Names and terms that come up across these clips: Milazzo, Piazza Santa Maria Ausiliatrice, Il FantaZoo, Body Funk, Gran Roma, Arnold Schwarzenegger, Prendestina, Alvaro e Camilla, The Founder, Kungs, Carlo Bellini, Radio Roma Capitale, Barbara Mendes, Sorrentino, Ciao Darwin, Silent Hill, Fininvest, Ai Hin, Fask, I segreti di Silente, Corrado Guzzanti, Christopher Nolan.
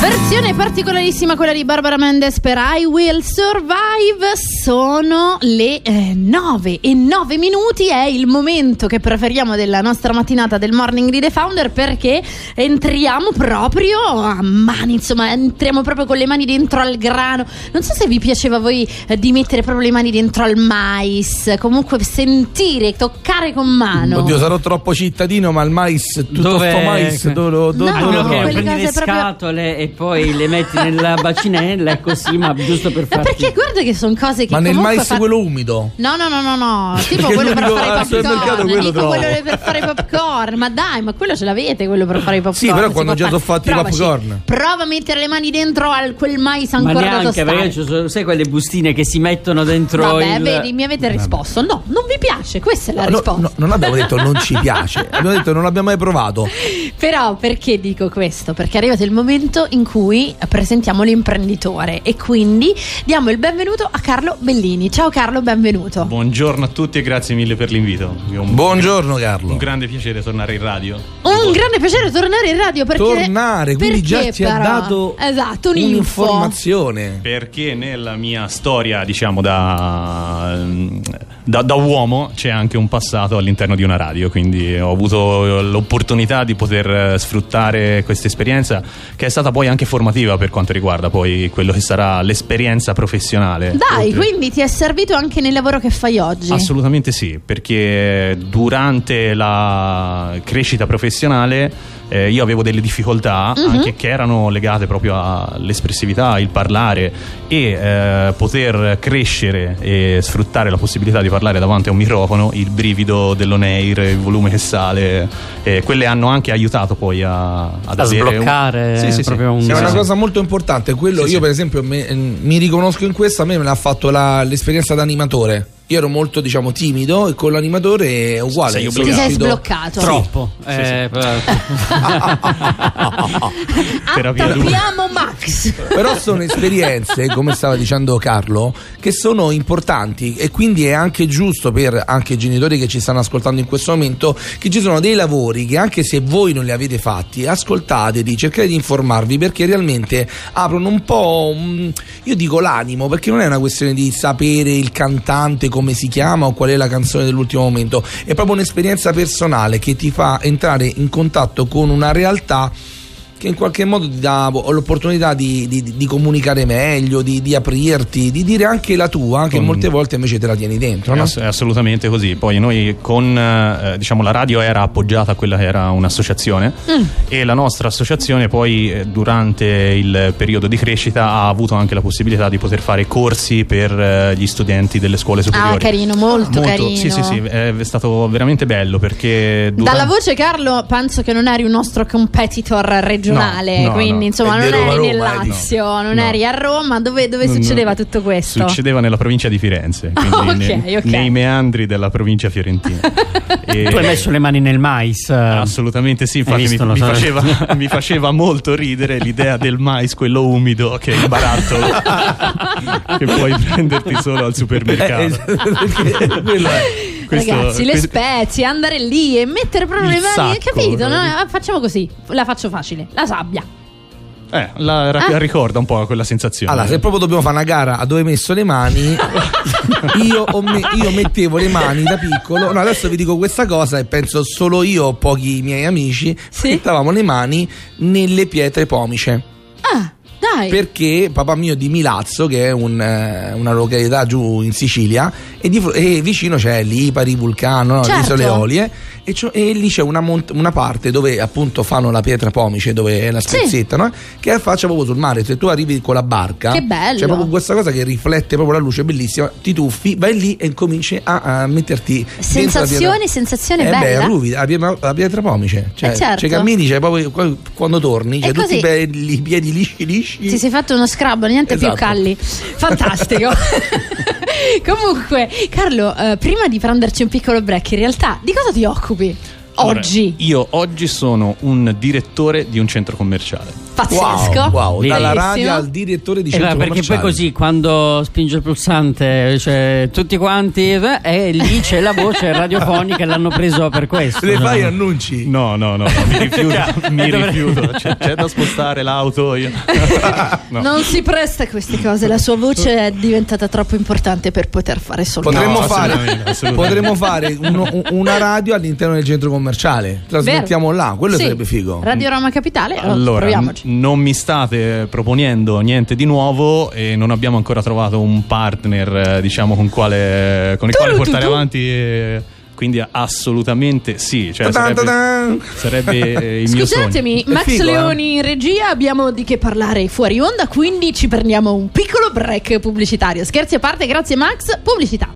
Versione particolarissima quella di Barbara Mendes per I Will Survive. Sono le 9:09, è il momento che preferiamo della nostra mattinata del morning di The Founder, perché entriamo proprio a mani, insomma, entriamo proprio con le mani dentro al grano. Non so se vi piaceva a voi di mettere proprio le mani dentro al mais, comunque sentire, toccare con mano. Oddio, sarò troppo cittadino, ma il mais, tutto questo mais, prendi le scatole e poi le metti nella bacinella e così, ma giusto per farti. Perché guarda che sono cose che, ma nel mais quello umido? No, tipo quello per fare i popcorn, quello per fare i popcorn. Ma dai, ma quello ce l'avete, quello per fare i popcorn? Sì, però quando già sono fatti i popcorn, prova a mettere le mani dentro al quel mais ancora tostato. Ma neanche, perché sai quelle bustine che si mettono dentro. Vabbè, vedi, mi avete risposto: no, non vi piace, questa è la risposta. No, non abbiamo detto non ci piace, abbiamo detto non l'abbiamo mai provato. Però perché dico questo? Perché è arrivato il momento in cui presentiamo l'imprenditore e quindi diamo il benvenuto a Carlo Bellini. Ciao Carlo, benvenuto. Buongiorno a tutti e grazie mille per l'invito. Buongiorno Carlo. Un grande piacere tornare in radio. Grande piacere tornare in radio, perché quindi già ti ha dato un'informazione. Perché nella mia storia, diciamo, da uomo c'è anche un passato all'interno di una radio, quindi ho avuto l'opportunità di poter sfruttare questa esperienza, che è stata poi anche formativa per quanto riguarda poi quello che sarà l'esperienza professionale. Dai, quindi ti è servito anche nel lavoro che fai oggi? Assolutamente sì, perché durante la crescita professionale io avevo delle difficoltà anche che erano legate proprio all'espressività, il parlare e poter crescere e sfruttare la possibilità di parlare davanti a un microfono, il brivido dell'on air, il volume che sale, quelle hanno anche aiutato poi a sbloccare proprio un... Sì, è una cosa molto importante, quello per esempio mi riconosco in questa, a me l'ha fatto l'esperienza da animatore. Io ero molto, diciamo, timido e con l'animatore è uguale. Ti sei sbloccato troppo. Attappiamo Max. Però sono esperienze, come stava dicendo Carlo, che sono importanti, e quindi è anche giusto per anche i genitori che ci stanno ascoltando in questo momento, che ci sono dei lavori che anche se voi non li avete fatti, ascoltateli, cercate di informarvi, perché realmente aprono un po', io dico, l'animo, perché non è una questione di sapere il cantante come si chiama o qual è la canzone dell'ultimo momento, è proprio un'esperienza personale che ti fa entrare in contatto con una realtà che in qualche modo ti dà l'opportunità di comunicare meglio, di aprirti, di dire anche la tua, che molte volte invece te la tieni dentro, no? È assolutamente così. Poi noi con la radio era appoggiata a quella che era un'associazione e la nostra associazione poi durante il periodo di crescita ha avuto anche la possibilità di poter fare corsi per gli studenti delle scuole superiori. Ah, carino, molto carino. Sì, è stato veramente bello, perché dalla voce, Carlo, penso che non eri un nostro competitor regionale. No, quindi insomma non eri nel Lazio, non eri a Roma, dove succedeva tutto questo? Succedeva nella provincia di Firenze, quindi nei meandri della provincia fiorentina. E tu hai messo le mani nel mais? Assolutamente sì, infatti mi faceva molto ridere l'idea del mais, quello umido che è imbarattolo che puoi prenderti solo al supermercato. Quello è. Ragazzi, le spezie, andare lì e mettere proprio le mani, capito? No, facciamo così, la faccio facile, la sabbia. Ricorda un po' quella sensazione. Allora, se proprio dobbiamo fare una gara a dove hai messo le mani, io mettevo le mani da piccolo. No, adesso vi dico questa cosa, e penso solo io o pochi miei amici, mettavamo le mani nelle pietre pomice. Ah, dai. Perché papà mio di Milazzo, che è una località giù in Sicilia, e vicino c'è l'Ipari, Vulcano, no? Certo. Le Isole Eolie, e lì c'è una parte dove appunto fanno la pietra pomice, dove è la spezzetta, sì, no? Che affaccia proprio sul mare. Se tu arrivi con la barca, che bello, c'è proprio questa cosa che riflette proprio la luce, bellissima, ti tuffi, vai lì e cominci a metterti sensazione bella, la pietra pomice, cioè, certo, cioè cammini, cioè, proprio quando torni, cioè, tutti i piedi lisci. Ti sei fatto uno scrub, niente, esatto, più calli, fantastico. Comunque Carlo, prima di prenderci un piccolo break, in realtà di cosa ti occupi oggi? Allora, io oggi sono un direttore di un centro commerciale. Pazzesco. Wow. Dalla radio al direttore di centro commerciale. Perché poi così quando spinge il pulsante, cioè, tutti quanti, e lì c'è la voce radiofonica, l'hanno preso per questo. Le fai annunci? No, mi rifiuto. C'è da spostare l'auto. Io. No. Non si presta a queste cose, la sua voce è diventata troppo importante per poter fare solo. Potremmo fare una radio all'interno del centro commerciale. Trasmettiamo là, quello sì, sarebbe figo. Radio Roma Capitale. Allora, non mi state proponendo niente di nuovo e non abbiamo ancora trovato un partner, diciamo, con il quale portare avanti, quindi assolutamente sì, cioè sarebbe il mio sogno. Scusatemi, Max figo, Leoni in regia, abbiamo di che parlare fuori onda, quindi ci prendiamo un piccolo break pubblicitario. Scherzi a parte, grazie Max, pubblicità.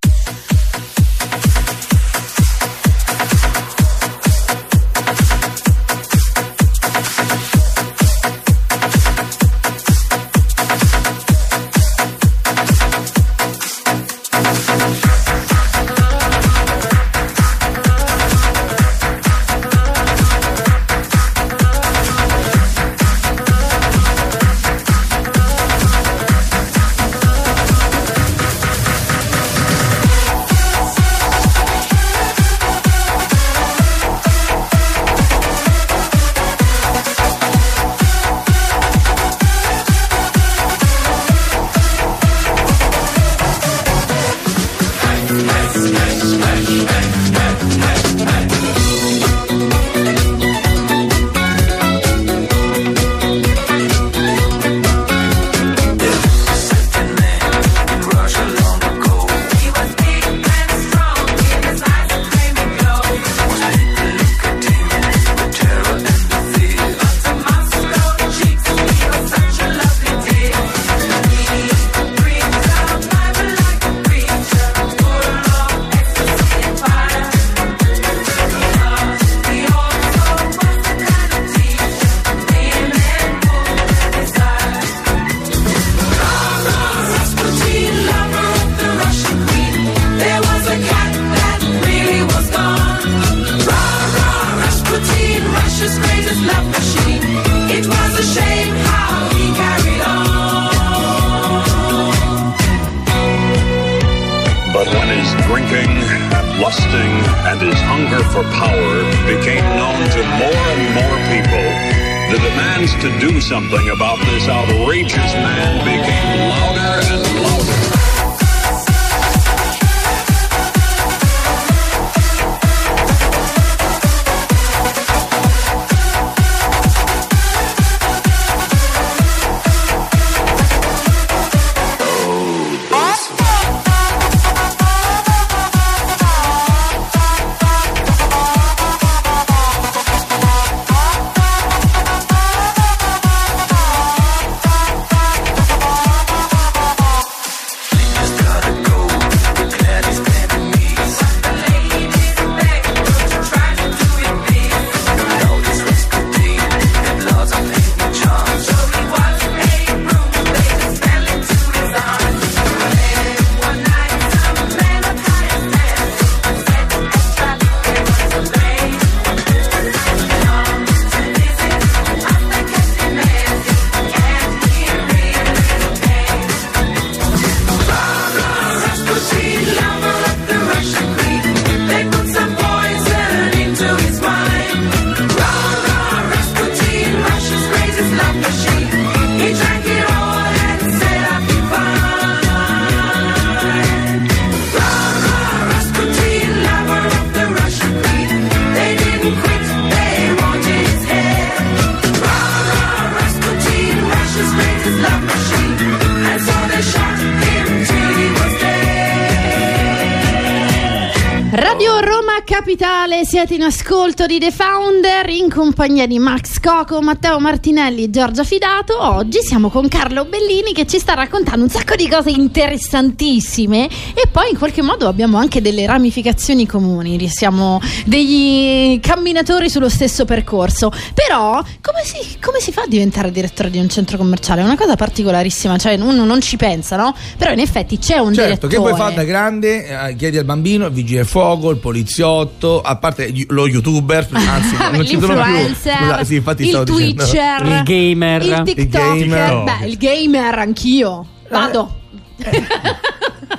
Radio Roma Capitale, siete in ascolto di The Founder in compagnia di Max Coco, Matteo Martinelli e Giorgia Fidato. Oggi siamo con Carlo Bellini che ci sta raccontando un sacco di cose interessantissime e poi in qualche modo abbiamo anche delle ramificazioni comuni, siamo degli camminatori sullo stesso percorso. Però come si fa a diventare direttore di un centro commerciale? È una cosa particolarissima, cioè uno non ci pensa, no? Però in effetti c'è un direttore. Che poi fa da grande, chiedi al bambino, vigile fuoco, il poliziotto, a parte lo youtuber, anzi non ci sono più. Scusa, sì, infatti il twitcher, il gamer, il tiktoker, il gamer anch'io, vado.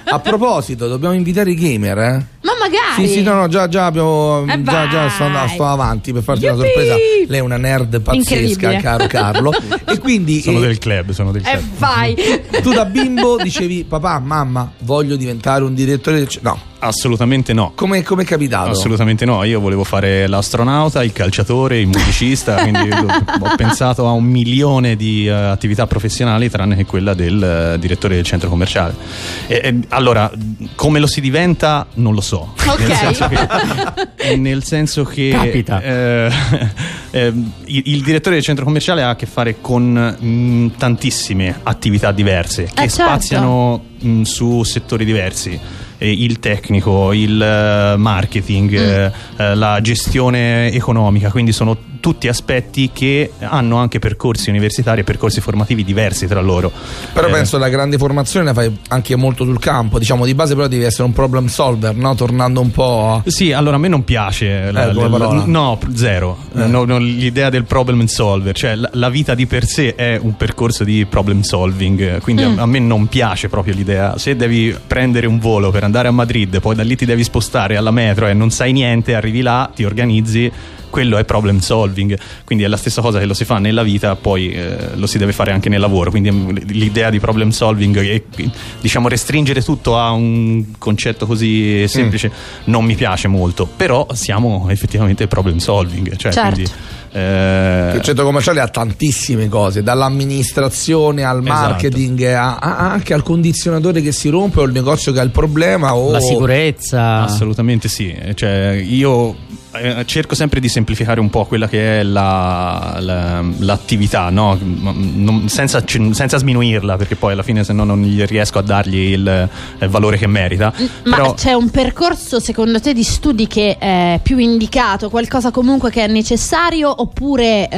A proposito, dobbiamo invitare i gamer, eh? Ma magari. Sì, no, già sto avanti per farti una sorpresa. Lei è una nerd pazzesca, caro Carlo. E quindi sono del club, vai. Tu da bimbo dicevi: "Papà, mamma, voglio diventare un direttore del no." Assolutamente no. Come è capitato? Assolutamente no, io volevo fare l'astronauta, il calciatore, il musicista, quindi ho pensato a 1.000.000 di attività professionali tranne che quella del direttore del centro commerciale. Allora, come lo si diventa non lo so, okay. nel senso che capita. Il direttore del centro commerciale ha a che fare con tantissime attività diverse che spaziano su settori diversi. Il tecnico, il marketing, la gestione economica, quindi sono tutti aspetti che hanno anche percorsi universitari e percorsi formativi diversi tra loro. Però penso la grande formazione la fai anche molto sul campo, diciamo di base, però devi essere un problem solver, no? Tornando un po'... Sì, allora a me non piace l'idea del problem solver, cioè la vita di per sé è un percorso di problem solving, quindi a me non piace proprio l'idea. Se devi prendere un volo per andare a Madrid, poi da lì ti devi spostare alla metro e non sai niente, arrivi là, ti organizzi, quello è problem solving. Quindi è la stessa cosa che lo si fa nella vita, poi lo si deve fare anche nel lavoro, quindi l'idea di problem solving e diciamo restringere tutto a un concetto così semplice non mi piace molto, però siamo effettivamente problem solving, cioè quindi il centro commerciale ha tantissime cose, dall'amministrazione al marketing, anche al condizionatore che si rompe o il negozio che ha il problema o la sicurezza. Assolutamente sì, cioè io cerco sempre di semplificare un po' quella che è l'attività, no? senza sminuirla, perché poi alla fine se no non gli riesco a dargli il valore che merita. Ma però... c'è un percorso secondo te di studi che è più indicato, qualcosa comunque che è necessario, oppure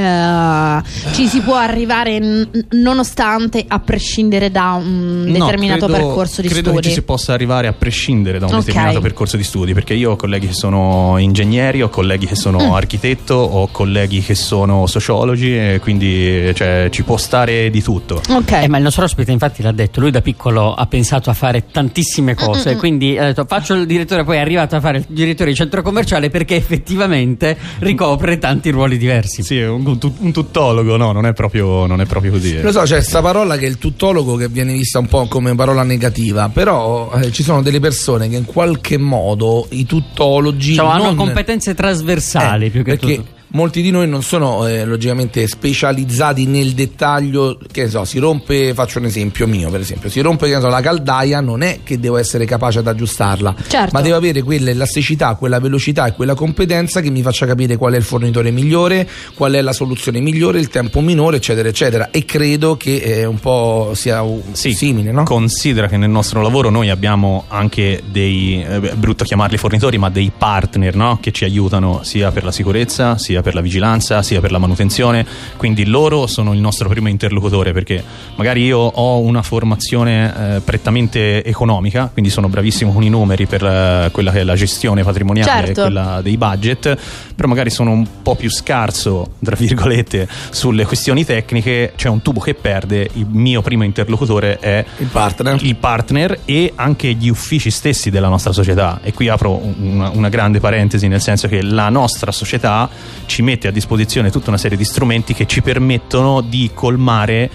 ci si può arrivare nonostante, a prescindere da un determinato percorso di studi? Credo che ci si possa arrivare a prescindere da un determinato percorso di studi, perché io ho colleghi che sono ingegneri, ho colleghi che sono architetto, ho colleghi che sono sociologi, e quindi cioè, ci può stare di tutto. Ma il nostro ospite infatti l'ha detto, lui da piccolo ha pensato a fare tantissime cose, quindi ha detto faccio il direttore, poi è arrivato a fare il direttore di centro commerciale perché effettivamente ricopre tanti ruoli diversi. Sì, un tuttologo, no, non è proprio così. Lo so, c'è sta parola che è il tuttologo, che viene vista un po' come parola negativa, però ci sono delle persone che in qualche modo i tuttologi hanno competenze trasversali più che perché tutto. Molti di noi non sono logicamente specializzati nel dettaglio, che ne so, si rompe, faccio un esempio mio per esempio, si rompe, che ne so, la caldaia, non è che devo essere capace ad aggiustarla, ma devo avere quella elasticità, quella velocità e quella competenza che mi faccia capire qual è il fornitore migliore, qual è la soluzione migliore, il tempo minore, eccetera eccetera, e credo che un po' sia simile, no? Considera che nel nostro lavoro noi abbiamo anche dei, è brutto chiamarli fornitori, ma dei partner, no? Che ci aiutano sia per la sicurezza, sia per la vigilanza, sia per la manutenzione, quindi loro sono il nostro primo interlocutore, perché magari io ho una formazione prettamente economica, quindi sono bravissimo con i numeri per quella che è la gestione patrimoniale, quella dei budget, però magari sono un po' più scarso tra virgolette sulle questioni tecniche, c'è un tubo che perde, il mio primo interlocutore è il partner e anche gli uffici stessi della nostra società, e qui apro una grande parentesi, nel senso che la nostra società ci mette a disposizione tutta una serie di strumenti che ci permettono di colmare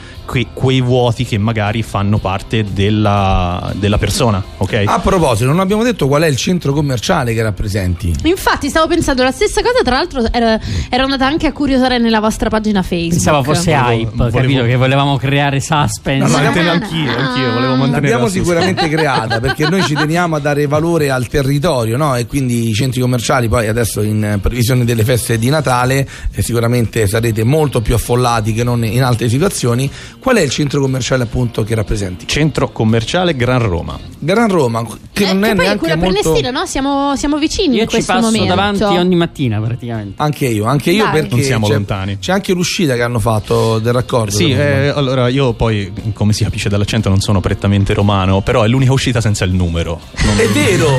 quei vuoti che magari fanno parte della persona, ok? A proposito, non abbiamo detto qual è il centro commerciale che rappresenti. Infatti stavo pensando la stessa cosa, tra l'altro ero andata anche a curiosare nella vostra pagina Facebook. Pensavo fosse hype, capito, che volevamo creare suspense. No, anch'io volevo mantenere. L'abbiamo sicuramente creata, perché noi ci teniamo a dare valore al territorio, no? E quindi i centri commerciali, poi adesso in previsione delle feste di Natale sicuramente sarete molto più affollati che non in altre situazioni. Qual è il centro commerciale appunto che rappresenti? Centro commerciale Gran Roma. Gran Roma, che non che è neanche molto... Prendestina, no? Siamo vicini. Io in questo momento ci passo davanti ogni mattina praticamente. Anche io perché non siamo lontani. C'è anche l'uscita che hanno fatto del raccordo. Sì, allora io poi, come si capisce dall'accento, non sono prettamente romano, però è l'unica uscita senza il numero. È vero!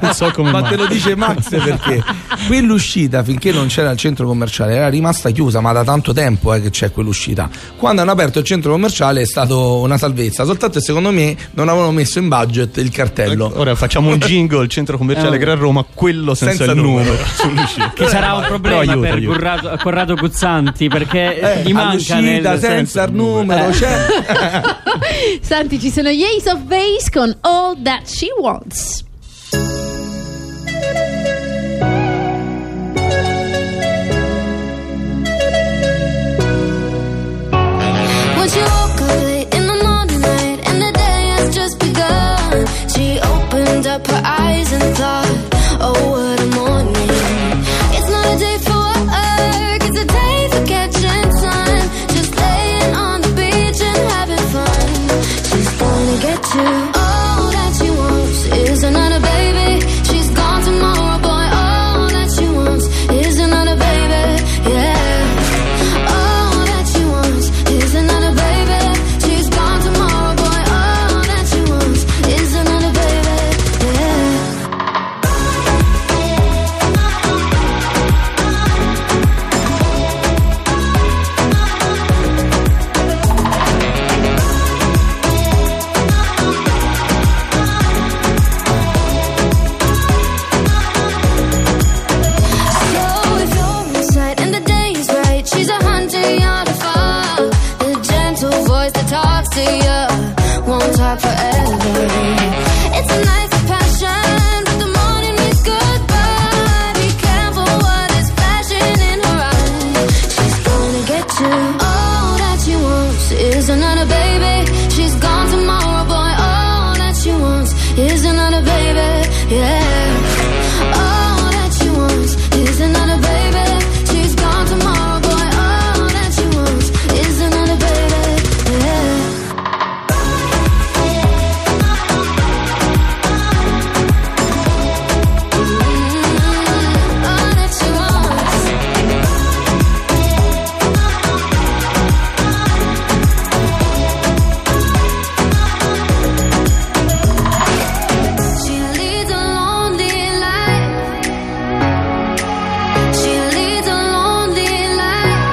Non so come mai. Te lo dice Max, perché quell'uscita, finché non c'era il centro commerciale, era rimasta chiusa, ma da tanto tempo che c'è quell'uscita. Quando hanno aperto il centro commerciale è stato una salvezza, soltanto secondo me non avevano messo in budget il cartello. Ora facciamo un jingle, il centro commerciale Gran Roma, quello senza il numero sull'uscita. Che sarà un problema per Corrado Guzzanti, perché gli manca nel senza il numero. Santi, ci sono gli Ace of Base con All That She Wants. She opened up her eyes and thought, oh, what a morning. It's not a day for work, it's a day for catching sun. Just laying on the beach and having fun. She's gonna get you. All that she wants is another baby. She's gone tomorrow, boy. All that she wants is another baby, yeah. All that she wants is another baby. She's gone tomorrow, boy. All that she wants is another baby, yeah. So if you're inside and the day is right, she's 100 yards far. The gentle voice that talks to you won't talk forever. It's a night for passion, but the morning is goodbye. Be careful what is flashing in her eyes. She's gonna get you. All that she wants is another baby. She's gone tomorrow, boy. All that she wants is another baby, yeah. All that she wants is another baby. She's gone tomorrow, boy. All that she wants is another baby, yeah. All that she wants. She leads a lonely life. She leads a lonely life.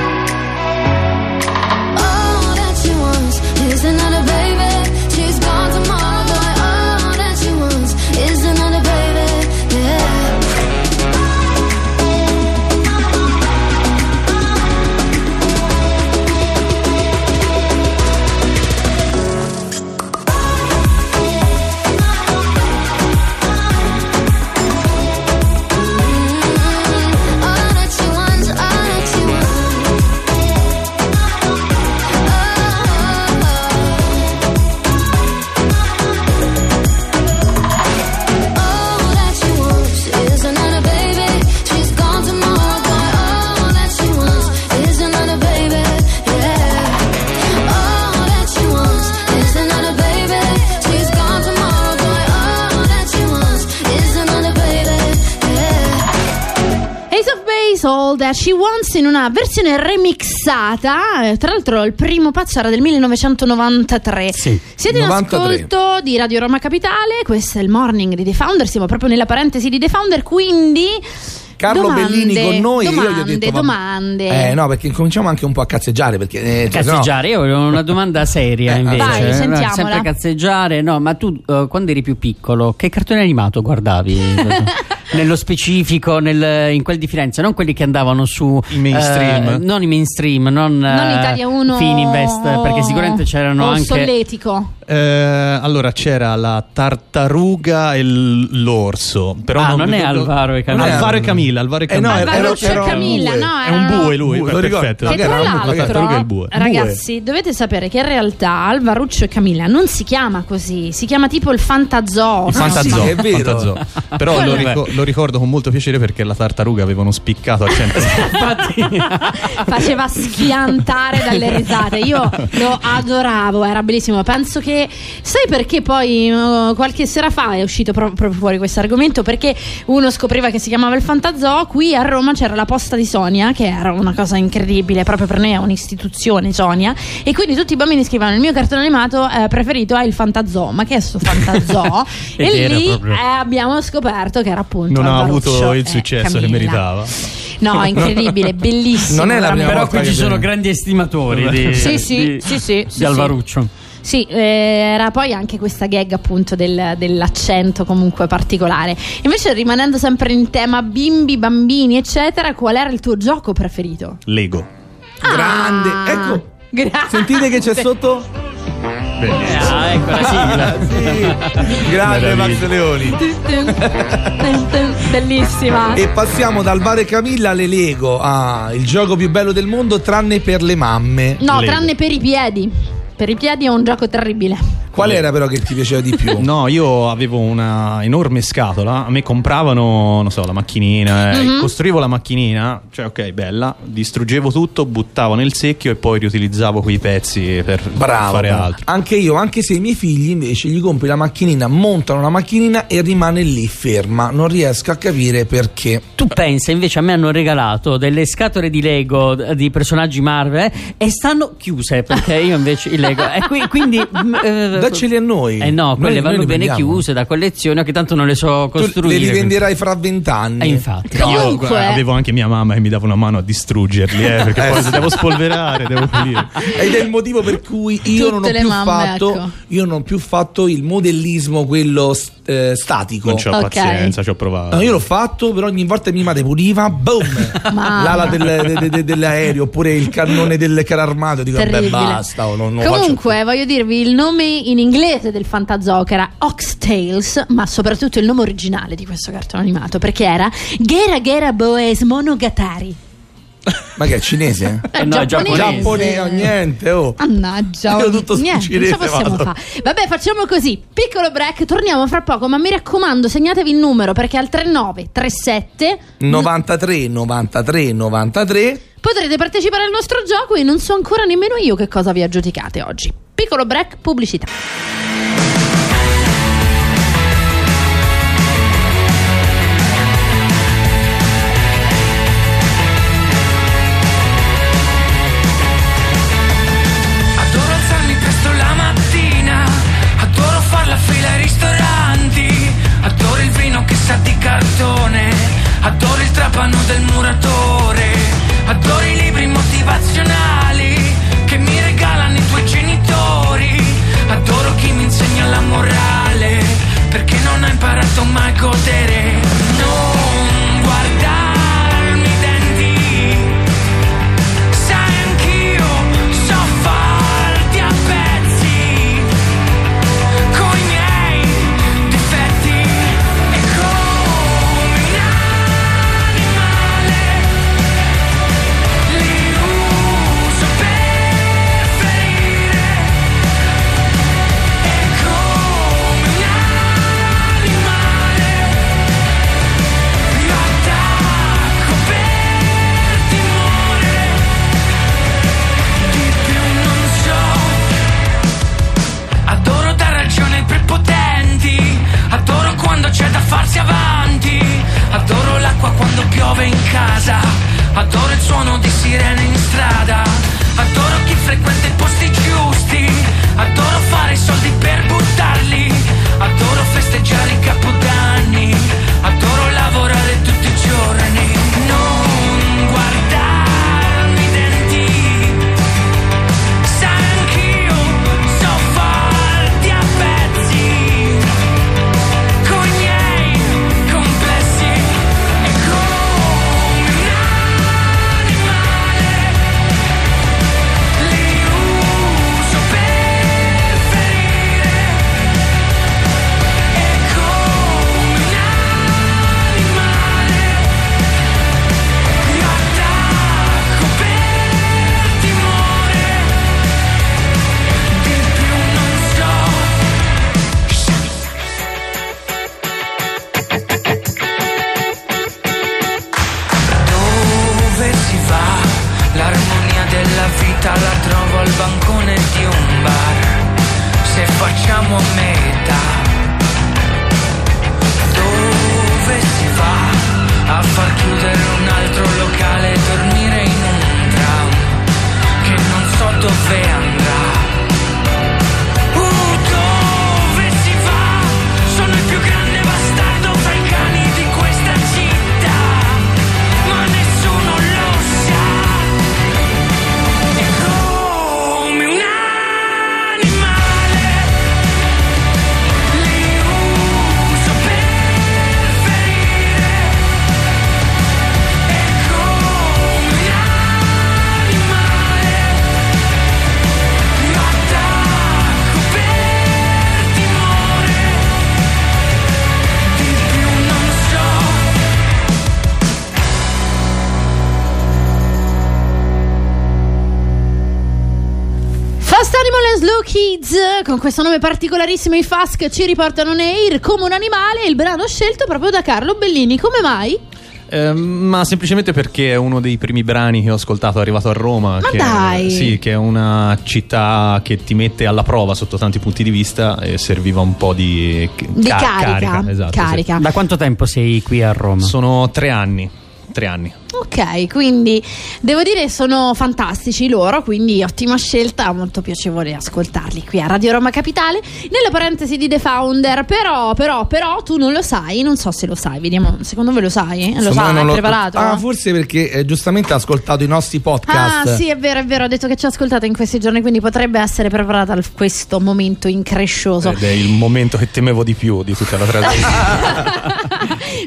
All that she wants is another baby. She's gone tomorrow, boy. All that she wants is another baby, yeah. All that she wants, all that she wants. All that she wants is another baby. She's gone tomorrow, boy. All that she wants is another baby, yeah. All that she wants is another baby. She's gone tomorrow, boy. All that she wants is another baby, yeah. Ace of Base, All That She Wants, in una versione remixata. Tra l'altro il primo pezzo era del 1993. Sì, siete 93. In ascolto di Radio Roma Capitale, questo è il morning di The Founder, siamo proprio nella parentesi di The Founder, quindi Carlo Bellini con noi. Io gli ho detto, domande. No, perché cominciamo anche un po' a cazzeggiare. Perché, cazzeggiare? No. Io volevo una domanda seria invece. Vai, sentiamola. Sempre cazzeggiare. No, ma tu quando eri più piccolo, che cartone animato guardavi? nello specifico in quel di Firenze, non quelli che andavano su i mainstream, non i mainstream, non Italia 1 Fininvest, perché sicuramente c'erano anche Solletico. Allora c'era la tartaruga e l'orso, però non è Alvaro e Camilla. Alvaro e Camilla, Camilla, no, è un bue lui, perfetto. Che tra l'altro, ragazzi, dovete sapere che in realtà Alvaruccio e Camilla non si chiama così, si chiama tipo il FantaZoo. Il FantaZoo, sì, è vero. Però lo ricordo con molto piacere perché la tartaruga avevano spiccato a 100. Infatti faceva schiantare dalle risate. Io lo adoravo, era bellissimo. Penso che, sai perché poi qualche sera fa è uscito proprio fuori questo argomento, perché uno scopriva che si chiamava il FantaZoo. Qui a Roma c'era la posta di Sonia, che era una cosa incredibile, proprio per noi è un'istituzione Sonia, e quindi tutti i bambini scrivevano il mio cartone animato preferito è il FantaZoo. Ma che è sto FantaZoo? E lì abbiamo scoperto che era appunto non ha avuto il successo che meritava. No, incredibile, bellissimo. Non è la prima volta, però qui ci sono grandi estimatori di Alvaruccio. Sì, era poi anche questa gag appunto dell'accento comunque particolare. Invece, rimanendo sempre in tema bimbi, bambini eccetera, qual era il tuo gioco preferito? Lego. Grande, ecco. Sentite che c'è sotto? Ecco la sigla. Sì. Grande Max Leoni. Bellissima. E passiamo dal Alvaro e Camilla alle Lego. Ah, il gioco più bello del mondo tranne per le mamme. No, Lego. Tranne per i piedi. Per i piedi è un gioco terribile. Qual era però che ti piaceva di più? No, io avevo una enorme scatola. A me compravano, non so, la macchinina. Costruivo la macchinina, cioè ok, bella, distruggevo tutto, buttavo nel secchio e poi riutilizzavo quei pezzi per fare altro. Anche io, anche se i miei figli invece gli compri la macchinina, montano la macchinina e rimane lì ferma. Non riesco a capire perché. Tu pensa, invece a me hanno regalato delle scatole di Lego di personaggi Marvel e stanno chiuse, perché io invece il Lego quindi dacceli a noi. No, quelle vanno bene chiuse da collezione, che tanto non le so costruire. Tu le rivenderai fra 20 anni. Infatti comunque, avevo anche mia mamma che mi dava una mano a distruggerli, perché poi se devo spolverare, devo pulire. Ed è il motivo per cui io non ho più fatto il modellismo quello statico. Non c'ho pazienza, ci ho provato. No, io l'ho fatto, però ogni volta mia madre puliva, boom, l'ala dell'aereo oppure il cannone del carro armato. Dico vabbè, basta, non comunque voglio dirvi il nome in inglese del FantaZoo, che era Ox Tales, ma soprattutto il nome originale di questo cartone animato, perché era Gera Gera Boes Monogatari. Ma che è cinese? No, giapponese. Niente, oh. Mannaggia, io tutto cinese, possiamo Vabbè, facciamo così, piccolo break, torniamo fra poco, ma mi raccomando, segnatevi il numero, perché al 3937 93 93 93 potrete partecipare al nostro gioco, e non so ancora nemmeno io che cosa vi aggiudicate oggi. Piccolo break, pubblicità. Adoro alzarmi presto la mattina, adoro far la fila ai ristoranti, adoro il vino che sa di cartone, adoro il trapano del muratore, adoro i libri motivazionali che mi regalano i tuoi genitori, adoro chi mi insegna la morale, perché non ha imparato mai a godere. Non guardarmi i denti, sai anch'io so farti a pezzi, coi miei difetti e come un animale li uso per c'è da farsi avanti, adoro l'acqua quando piove in casa, adoro il suono di sirene in strada, adoro chi frequenta i posti giusti, adoro fare i soldi per buttarli, adoro festeggiare i capodanni, adoro lavorare tutti i giorni. Non guardarmi i denti, sai anch'io so farti a pezzi, con i miei complessi. al bancone di un bar, se facciamo a metà, dove si va a far chiudere un altro locale e dormire in un tram che non so dove andrà. Slow Kids, con questo nome particolarissimo i Fask ci riportano in air come un animale, il brano scelto proprio da Carlo Bellini. Come mai? Ma semplicemente perché è uno dei primi brani che ho ascoltato arrivato a Roma. Ma che, dai! Sì, che è una città che ti mette alla prova sotto tanti punti di vista e serviva un po' di carica. Esatto, carica. Sì. Da quanto tempo sei qui a Roma? Sono 3 anni. Ok, quindi devo dire sono fantastici loro, quindi ottima scelta, molto piacevole ascoltarli qui a Radio Roma Capitale. Nella parentesi di The Founder, però tu non lo sai, non so se lo sai, vediamo, secondo me lo sai? Lo sai, hai preparato? Ah, forse perché giustamente ha ascoltato i nostri podcast. Ah sì, è vero, ha detto che ci ha ascoltato in questi giorni, quindi potrebbe essere preparata a questo momento increscioso. Ed è il momento che temevo di più di tutta la tragedia.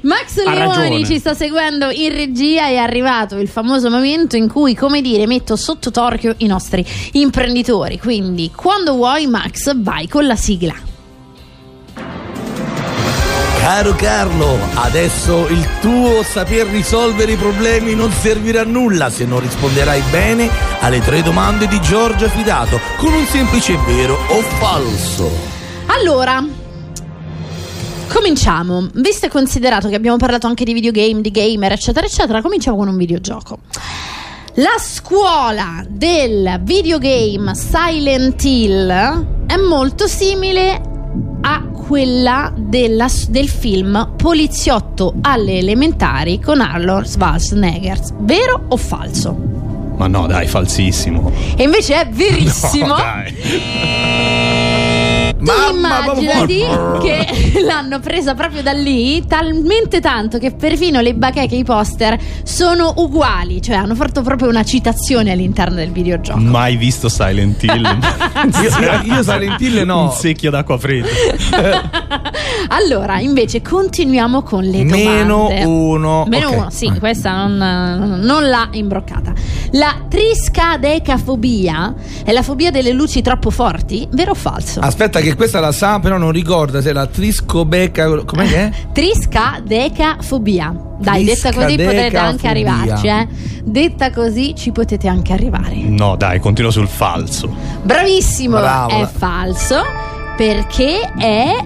Max Leoni ci sta seguendo in regia. È arrivato il famoso momento in cui, come dire, metto sotto torchio i nostri imprenditori. Quindi, quando vuoi, Max, vai con la sigla. Caro Carlo, adesso il tuo saper risolvere i problemi non servirà a nulla se non risponderai bene alle 3 domande di Giorgia Fidato con un semplice vero o falso. Allora, cominciamo, visto e considerato che abbiamo parlato anche di videogame, di gamer, eccetera, eccetera, cominciamo con un videogioco. La scuola del videogame Silent Hill è molto simile a quella del film Poliziotto alle elementari con Arnold Schwarzenegger. Vero o falso? Ma no, dai, falsissimo. E invece è verissimo. No, dai. Tu immaginati che l'hanno presa proprio da lì, talmente tanto che perfino le bacheche e i poster sono uguali, cioè hanno fatto proprio una citazione all'interno del videogioco. Mai visto Silent Hill. io Silent Hill no. Un secchio d'acqua fredda. Allora, invece continuiamo con le domande. Meno uno, sì, okay. Questa non l'ha imbroccata. La triscadecafobia è la fobia delle luci troppo forti, vero o falso? Aspetta che questa la sa, però non ricorda se la triscobeca, com'è che è? Triscadecafobia. Dai, detta così potete anche arrivarci, eh? Detta così ci potete anche arrivare. No, dai, continua sul falso. Bravissimo, brava. È falso perché è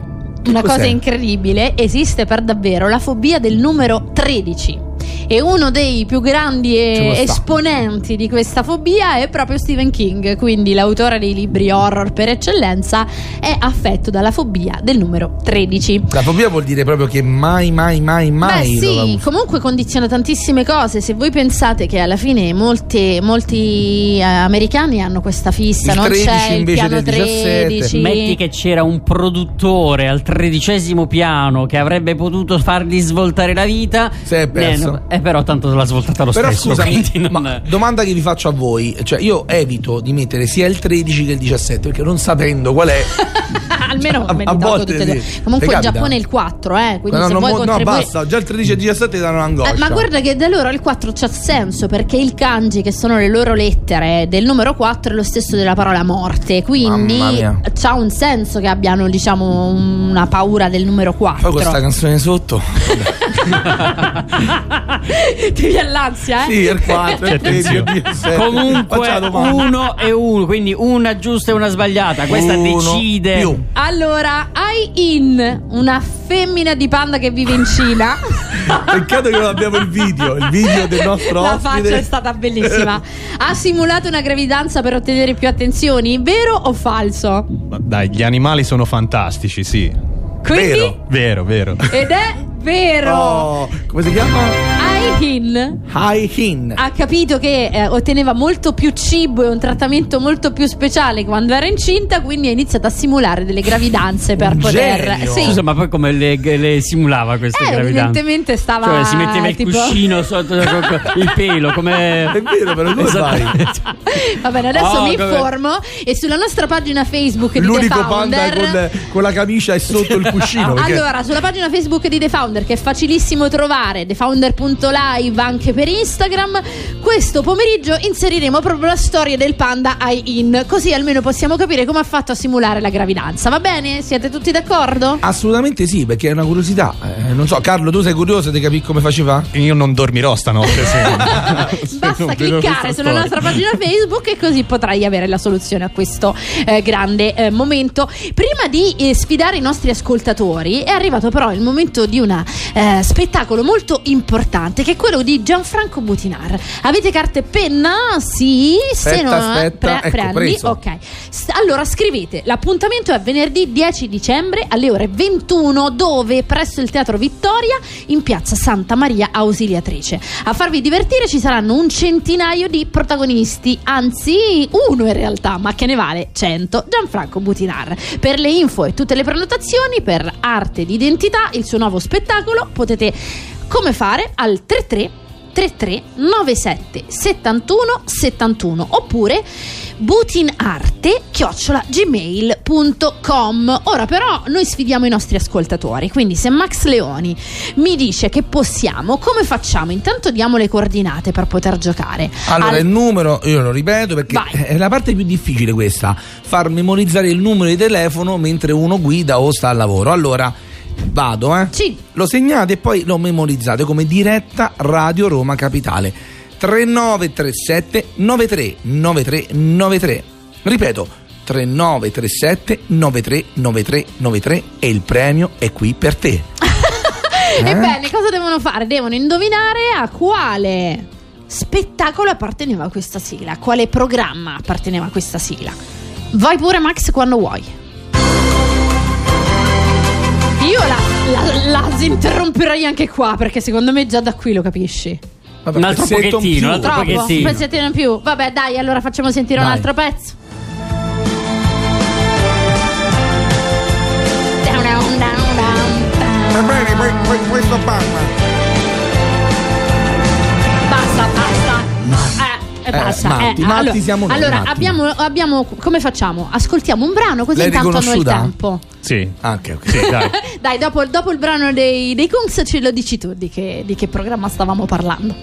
una cosa incredibile, esiste per davvero la fobia del numero 13. E uno dei più grandi esponenti di questa fobia è proprio Stephen King, quindi l'autore dei libri horror per eccellenza è affetto dalla fobia del numero 13. La fobia vuol dire proprio che mai. Beh sì, comunque condiziona tantissime cose. Se voi pensate che alla fine molti americani hanno questa fissa, il non 13 c'è il piano 13. Metti che c'era un produttore al 13° piano che avrebbe potuto fargli svoltare la vita. Però tanto l'ha svoltata lo stesso. Però scusami, ma domanda che vi faccio a voi, cioè io evito di mettere sia il 13 che il 17 perché non sapendo qual è. Almeno cioè, a volte sì. Comunque in Giappone è il 4, quindi no, se vuoi contribuire... No, basta, già il 13 e il 17 danno angoscia. Ma guarda che da loro il 4 c'ha senso perché il kanji, che sono le loro lettere del numero 4, è lo stesso della parola morte, quindi c'ha un senso che abbiano, diciamo, una paura del numero 4. Poi questa canzone sotto ti vi all'ansia, eh? Sì, il 4, il 13, il 17. Comunque 1 e 1, quindi una giusta e una sbagliata. Questa decide più. Allora, Ai Hin, una femmina di panda che vive in Cina Peccato che non abbiamo il video del nostro ospite. La faccia è stata bellissima. Ha simulato una gravidanza per ottenere più attenzioni, vero o falso? Ma dai, gli animali sono fantastici, sì. Quindi? Vero. Ed è vero. Oh, come si chiama? Ai Hin. Ha capito che otteneva molto più cibo e un trattamento molto più speciale quando era incinta, quindi ha iniziato a simulare delle gravidanze per poter. Sì. Scusa, ma poi come le simulava queste gravidanze? Evidentemente stava, cioè, si metteva tipo... il cuscino sotto il pelo, come è vero, però come fai? Va bene, adesso mi informo, e sulla nostra pagina Facebook l'unico di The Founder, panda con la camicia è sotto il cuscino. Perché... Allora, sulla pagina Facebook di The Founder, che è facilissimo trovare, thefounder.live anche per Instagram, questo pomeriggio inseriremo proprio la storia del panda Ai Hin, così almeno possiamo capire come ha fatto a simulare la gravidanza. Va bene? Siete tutti d'accordo? Assolutamente sì, perché è una curiosità. Non so, Carlo, tu sei curioso di capire come faceva? Io non dormirò stanotte. Basta cliccare sulla nostra pagina Facebook e così potrai avere la soluzione a questo grande momento. Prima di sfidare i nostri ascoltatori, è arrivato però il momento di una spettacolo molto importante, che è quello di Gianfranco Butinar. Avete carta e penna? Sì. Aspetta, se non ecco, prendi. Ok. Allora scrivete: l'appuntamento è venerdì 10 dicembre alle ore 21, dove? Presso il Teatro Vittoria, in Piazza Santa Maria Ausiliatrice. A farvi divertire ci saranno 100 di protagonisti, anzi uno in realtà, ma che ne vale 100, Gianfranco Butinar. Per le info e tutte le prenotazioni per Arte d'Identità, il suo nuovo spettacolo, potete come fare al 33 97 71 71 oppure butinarte@gmail.com. Ora però noi sfidiamo i nostri ascoltatori, quindi se Max Leoni mi dice che possiamo, come facciamo? Intanto diamo le coordinate per poter giocare. Allora il numero, io lo ripeto perché è la parte più difficile questa, far memorizzare il numero di telefono mentre uno guida o sta al lavoro. Allora vado, Sì. Lo segnate e poi lo memorizzate come diretta Radio Roma Capitale. 3937 939393. Ripeto, 3937 939393 e il premio è qui per te. Ebbene, cosa devono fare? Devono indovinare a quale spettacolo apparteneva questa sigla, a quale programma apparteneva questa sigla. Vai pure Max quando vuoi. Io la interromperei anche qua, perché secondo me già da qui lo capisci. Vabbè, un altro pezzettino. Un pezzettino in più. Vabbè, dai, allora facciamo sentire un altro pezzo. Va bene, questo parla. Basta. Allora, abbiamo come facciamo? Ascoltiamo un brano, così l'hai intanto hanno il tempo. Sì, anche okay, dai. Dai, dopo il brano dei Kungs ce lo dici tu di che programma stavamo parlando.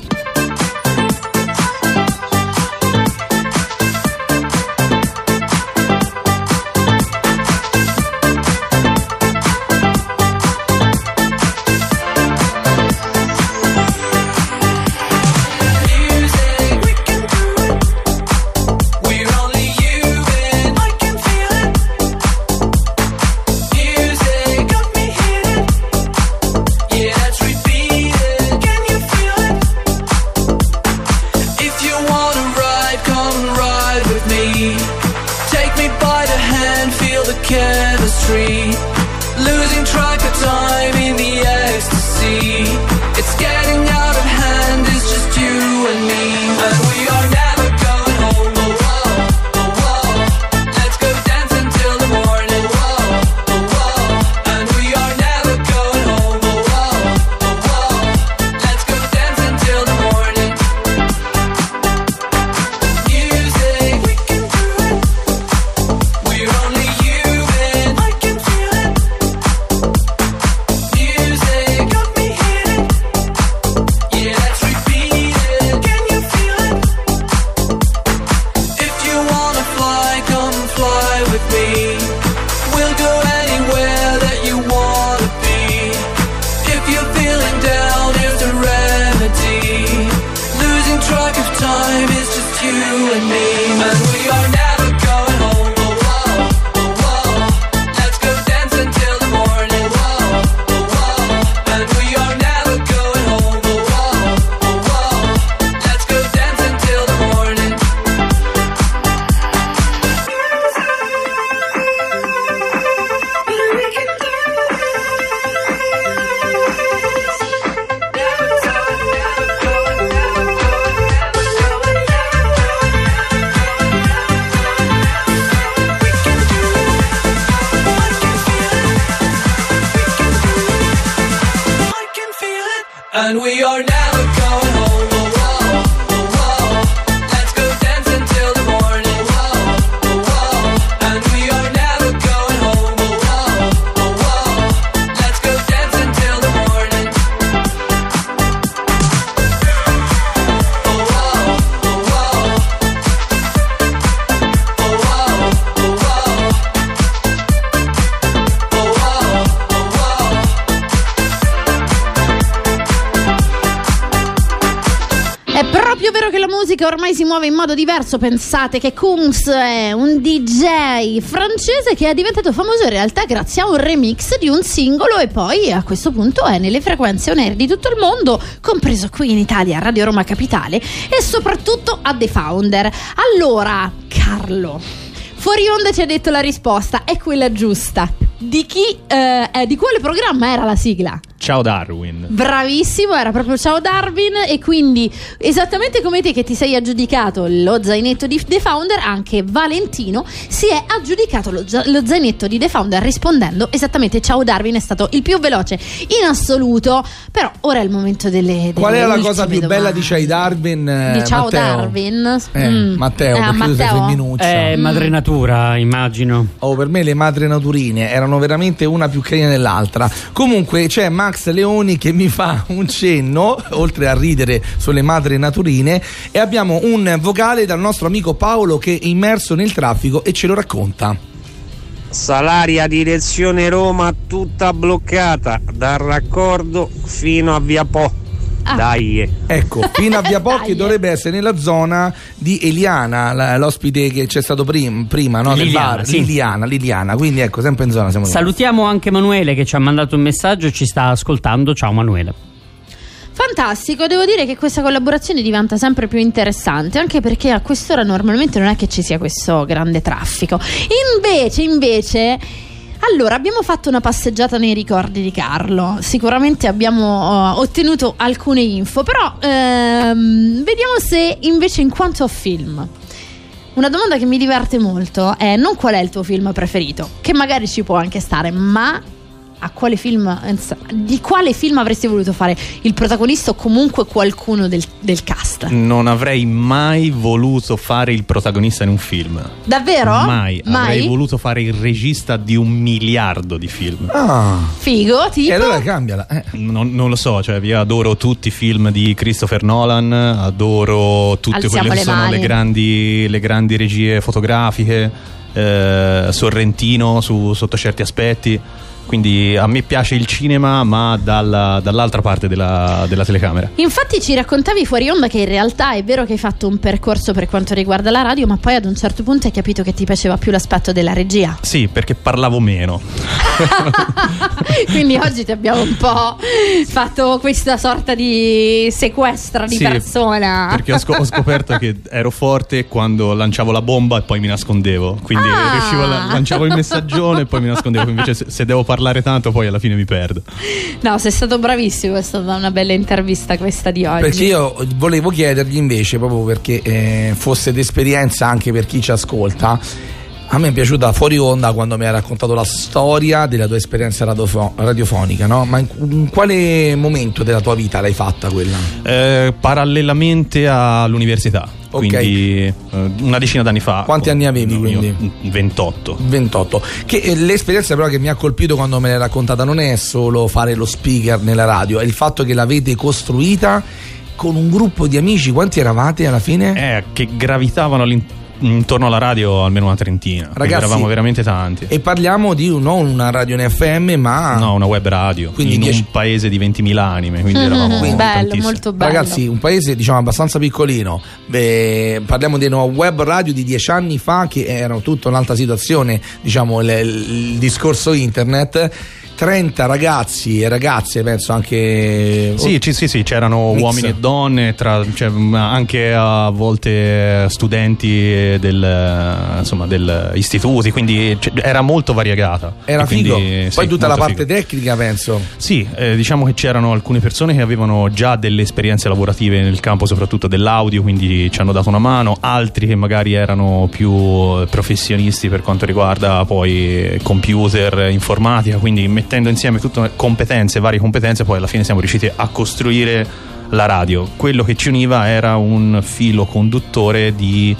Let's go dance until the morning, whoa, and we are never going And we are never going home. Oh, whoa, oh, whoa. Let's go dance until the morning. Oh, whoa, oh, whoa. And we are never going home. Oh, whoa, oh, whoa. Let's go dance until the morning. Oh, whoa, oh, whoa. Oh, whoa, oh, whoa. Oh, whoa, oh, whoa. È proprio vero che la musica ormai si muove in modo diverso. Pensate che Kungs è un DJ francese che è diventato famoso in realtà grazie a un remix di un singolo, e poi a questo punto è nelle frequenze on air di tutto il mondo, compreso qui in Italia, Radio Roma Capitale, e soprattutto a The Founder. Allora, Carlo, fuori onda ci ha detto la risposta, è quella giusta. Di chi, di quale programma era la sigla? Ciao Darwin. Bravissimo, era proprio Ciao Darwin. E quindi esattamente come te che ti sei aggiudicato lo zainetto di The Founder, anche Valentino si è aggiudicato lo zainetto di The Founder rispondendo esattamente Ciao Darwin. È stato il più veloce in assoluto. Però ora è il momento delle qual è la cosa più domande. Bella di Ciao Darwin? Di Ciao Matteo. Darwin Matteo, Matteo. Madrenatura, immagino. Oh, per me le madrenaturine erano veramente una più carina dell'altra. Comunque c'è Max Leoni che mi fa un cenno, oltre a ridere sulle madre naturine, e abbiamo un vocale dal nostro amico Paolo che è immerso nel traffico e ce lo racconta. Salaria direzione Roma tutta bloccata dal raccordo fino a via Po. Dai, ecco, fino a Via Po che dovrebbe essere nella zona di Eliana, l'ospite che c'è stato prima, no? Liliana, bar. Sì. Liliana, quindi ecco, sempre in zona siamo. Salutiamo anche Manuele che ci ha mandato un messaggio e ci sta ascoltando. Ciao Manuele. Fantastico, devo dire che questa collaborazione diventa sempre più interessante, anche perché a quest'ora normalmente non è che ci sia questo grande traffico. Invece allora, abbiamo fatto una passeggiata nei ricordi di Carlo. Sicuramente abbiamo ottenuto alcune info, però vediamo se invece in quanto a film. Una domanda che mi diverte molto è non qual è il tuo film preferito, che magari ci può anche stare, ma a quale film, di quale film avresti voluto fare il protagonista o comunque qualcuno del cast? Non avrei mai voluto fare il protagonista in un film. Davvero? Mai? Avrei voluto fare il regista di 1 miliardo di film. Figo, tipo? E allora cambiala. Non lo so, cioè io adoro tutti i film di Christopher Nolan, adoro tutte quelle che sono le grandi regie fotografiche, Sorrentino sotto certi aspetti. Quindi a me piace il cinema, ma dall'altra parte della telecamera. Infatti ci raccontavi fuori onda che in realtà è vero che hai fatto un percorso per quanto riguarda la radio, ma poi ad un certo punto hai capito che ti piaceva più l'aspetto della regia. Sì, perché parlavo meno. Quindi oggi ti abbiamo un po' fatto questa sorta di sequestro di persona. Perché ho scoperto che ero forte quando lanciavo la bomba e poi mi nascondevo. Quindi riuscivo lanciavo il messaggione e poi mi nascondevo. Invece se devo parlare tanto poi alla fine mi perdo. No, sei stato bravissimo, è stata una bella intervista questa di oggi. Perché io volevo chiedergli invece, proprio perché fosse d'esperienza anche per chi ci ascolta, a me è piaciuta fuori onda quando mi hai raccontato la storia della tua esperienza radiofonica, no? Ma in quale momento della tua vita l'hai fatta quella? Parallelamente all'università. Okay. Quindi una decina d'anni fa. Quanti anni avevi quindi? 28. Che l'esperienza però che mi ha colpito quando me l'hai raccontata non è solo fare lo speaker nella radio, è il fatto che l'avete costruita con un gruppo di amici. Quanti eravate alla fine? Che gravitavano all'interno, intorno alla radio, almeno una trentina. Ragazzi, eravamo veramente tanti. E parliamo di non una radio in FM, ma una web radio, quindi in un paese di 20.000 anime. Quindi eravamo bello, molto bello. Ragazzi, un paese diciamo abbastanza piccolino. Beh, parliamo di una web radio di 10 anni fa, che era tutta un'altra situazione, diciamo il discorso internet. 30 ragazzi e ragazze, penso anche. Sì, c'erano mix. Uomini e donne, cioè, anche a volte studenti del istituti, quindi era molto variegata. Era figo. Quindi, poi tutta la parte tecnica, penso. Sì, diciamo che c'erano alcune persone che avevano già delle esperienze lavorative nel campo, soprattutto dell'audio, quindi ci hanno dato una mano. Altri che magari erano più professionisti per quanto riguarda poi computer, informatica, quindi mettendo insieme tutte competenze, varie competenze, poi alla fine siamo riusciti a costruire la radio. Quello che ci univa era un filo conduttore di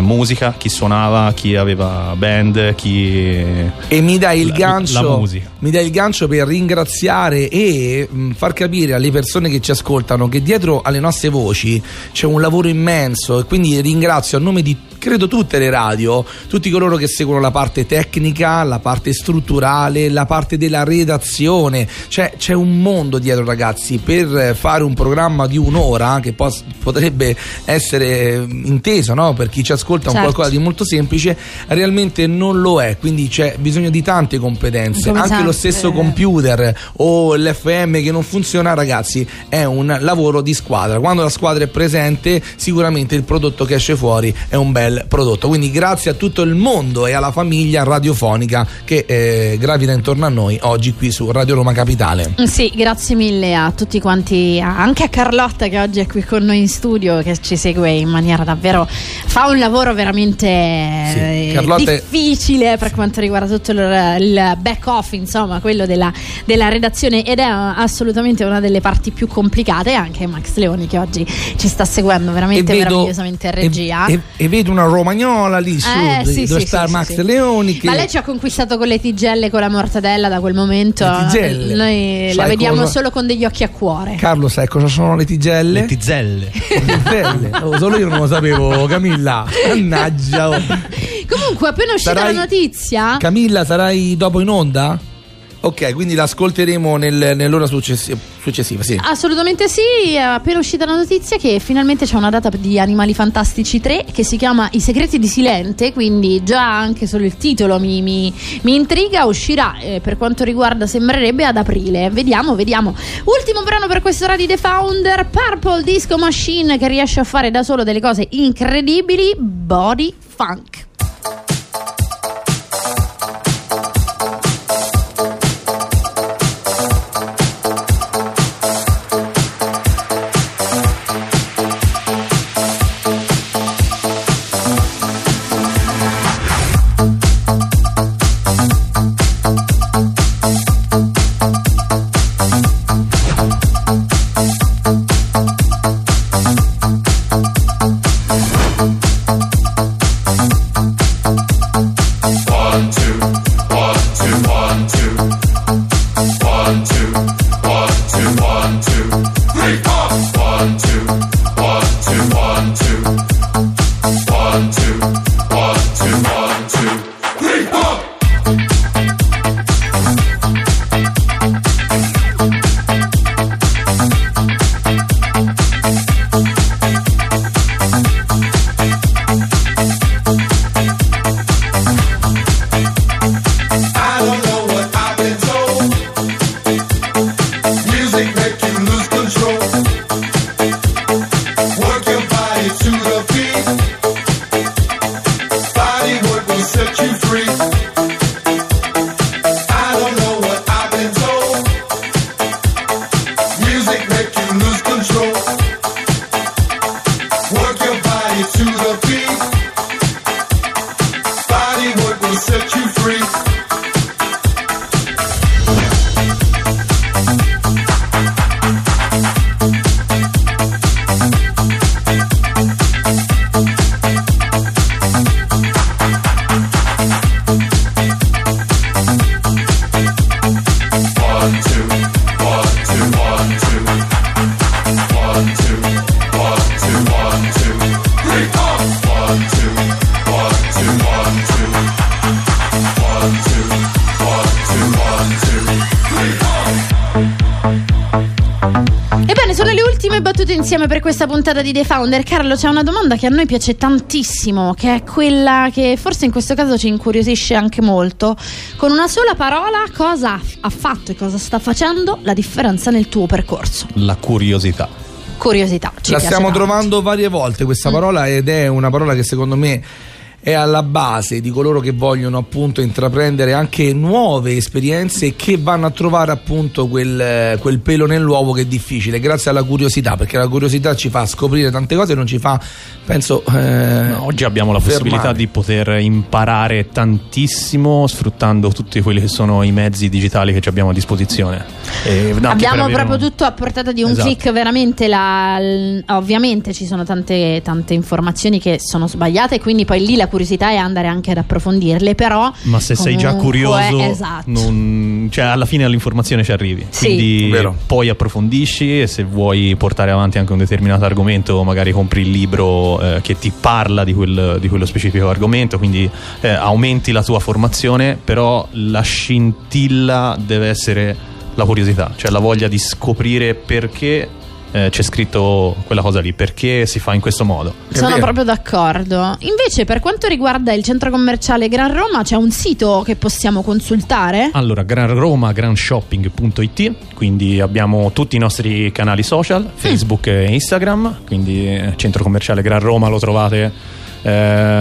musica, chi suonava, chi aveva band, chi... E mi dai il gancio, mi dai il gancio per ringraziare e far capire alle persone che ci ascoltano che dietro alle nostre voci c'è un lavoro immenso, e quindi ringrazio a nome di credo tutte le radio, tutti coloro che seguono la parte tecnica, la parte strutturale, la parte della redazione. Cioè, c'è un mondo dietro, ragazzi, per fare un programma di un'ora che potrebbe essere inteso, no? Per chi ci ascolta, certo, un qualcosa di molto semplice, realmente non lo è, quindi c'è bisogno di tante competenze. Come anche sempre, lo stesso computer o l'FM che non funziona, ragazzi, è un lavoro di squadra. Quando la squadra è presente, sicuramente il prodotto che esce fuori è un bel prodotto. Quindi grazie a tutto il mondo e alla famiglia radiofonica che gravita intorno a noi oggi qui su Radio Roma Capitale. Sì, grazie mille a tutti quanti, anche a Carlotta che oggi è qui con noi in studio, che ci segue in maniera davvero, fa un lavoro veramente difficile per quanto riguarda tutto il back off, insomma, quello della redazione, ed è assolutamente una delle parti più complicate. Anche Max Leoni che oggi ci sta seguendo veramente meravigliosamente in regia, e vedo una romagnola lì su dove sta Max Leoni che... Ma lei ci ha conquistato con le tigelle, con la mortadella. Da quel momento noi sai la vediamo solo con degli occhi a cuore. Carlo, sai cosa sono le tigelle? Le tizelle. Oh, solo io non lo sapevo, Camilla, mannaggia. Comunque, appena uscita la notizia, Camilla, sarai dopo in onda? Ok, quindi l'ascolteremo nell'ora successiva, sì. Assolutamente sì, è appena uscita la notizia che finalmente c'è una data di Animali Fantastici 3 che si chiama I segreti di Silente, quindi già anche solo il titolo mi intriga. Uscirà per quanto riguarda, sembrerebbe ad aprile, vediamo. Ultimo brano per questo Radio The Founder, Purple Disco Machine, che riesce a fare da solo delle cose incredibili, Body Funk. Insieme per questa puntata di The Founder. Carlo, c'è una domanda che a noi piace tantissimo, che è quella che forse in questo caso ci incuriosisce anche molto. Con una sola parola, cosa ha fatto e cosa sta facendo la differenza nel tuo percorso? La curiosità. Curiosità, ci piace. La stiamo trovando varie volte questa parola, ed è una parola che secondo me è alla base di coloro che vogliono appunto intraprendere anche nuove esperienze, che vanno a trovare appunto quel pelo nell'uovo che è difficile, grazie alla curiosità, perché la curiosità ci fa scoprire tante cose e non ci fa, penso, oggi abbiamo la possibilità di poter imparare tantissimo sfruttando tutti quelli che sono i mezzi digitali che abbiamo a disposizione, e abbiamo proprio tutto a portata di un click, veramente. Ovviamente ci sono tante informazioni che sono sbagliate, quindi poi lì la curiosità è andare anche ad approfondirle, però ma se sei già curioso cioè alla fine all'informazione ci arrivi, quindi poi approfondisci, e se vuoi portare avanti anche un determinato argomento magari compri il libro che ti parla di quello specifico argomento, quindi aumenti la tua formazione, però la scintilla deve essere la curiosità, cioè la voglia di scoprire perché c'è scritto quella cosa lì, perché si fa in questo modo. Sono proprio d'accordo. Invece per quanto riguarda il centro commerciale Gran Roma, c'è un sito che possiamo consultare? Allora, granromagrandshopping.it, quindi abbiamo tutti i nostri canali social, Facebook e Instagram, quindi centro commerciale Gran Roma lo trovate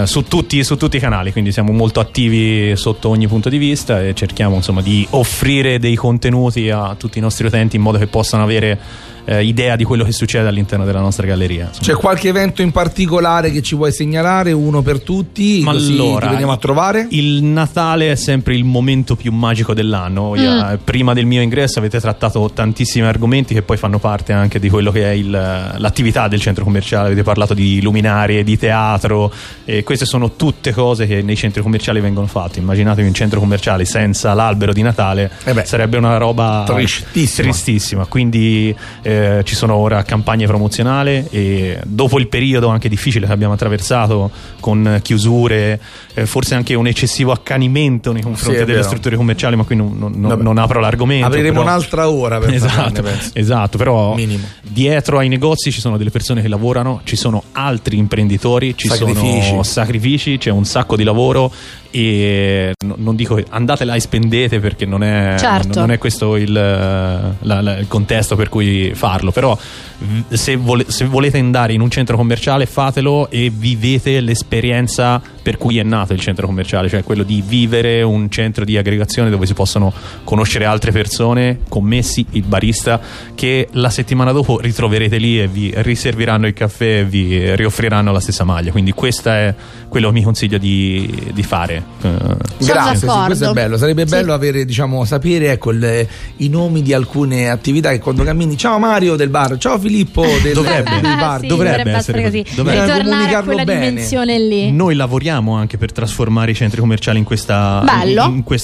su tutti i canali, quindi siamo molto attivi sotto ogni punto di vista e cerchiamo insomma di offrire dei contenuti a tutti i nostri utenti in modo che possano avere idea di quello che succede all'interno della nostra galleria. Insomma, c'è qualche evento in particolare che ci vuoi segnalare, uno per tutti? Ma così allora, ti veniamo a trovare. Il Natale è sempre il momento più magico dell'anno. Prima del mio ingresso avete trattato tantissimi argomenti che poi fanno parte anche di quello che è l'attività del centro commerciale, avete parlato di luminarie, di teatro, e queste sono tutte cose che nei centri commerciali vengono fatte. Immaginatevi un centro commerciale senza l'albero di Natale, sarebbe una roba tristissima. Quindi ci sono ora campagne promozionali, e dopo il periodo anche difficile che abbiamo attraversato con chiusure, forse anche un eccessivo accanimento nei confronti delle strutture commerciali, ma qui non apro l'argomento. Apriremo un'altra ora per esatto, però minimo. Dietro ai negozi ci sono delle persone che lavorano, ci sono altri imprenditori, ci sono sacrifici, c'è un sacco di lavoro, e non dico andate là e spendete, perché non è questo il contesto per cui farlo, però se volete andare in un centro commerciale fatelo e vivete l'esperienza per cui è nato il centro commerciale, cioè quello di vivere un centro di aggregazione dove si possono conoscere altre persone, commessi, il barista, che la settimana dopo ritroverete lì e vi riserviranno il caffè e vi rioffriranno la stessa maglia. Quindi questo è quello che mi consiglio di fare. Grazie, questo è bello. Sarebbe bello avere, sapere i nomi di alcune attività, che quando cammini, ciao Mario del bar, ciao Filippo del bar, dovrebbe essere così, ritornare a quella dimensione lì. Noi lavoriamo anche per trasformare i centri commerciali in questa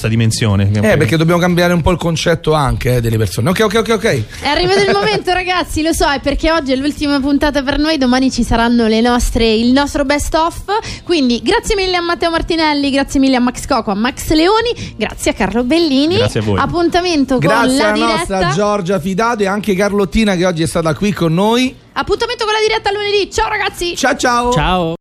dimensione, perché dobbiamo cambiare un po' il concetto anche delle persone. Ok, è arrivato il momento ragazzi, lo so, è perché oggi è l'ultima puntata per noi, domani ci saranno il nostro best of, quindi grazie mille a Matteo Martinelli, grazie mille a Max Coco, a Max Leoni, grazie a Carlo Bellini, grazie a voi. Appuntamento con la diretta, grazie alla nostra Giorgia Fidato e anche Carlottina che oggi è stata qui con noi. Appuntamento con la diretta lunedì, ciao ragazzi, ciao.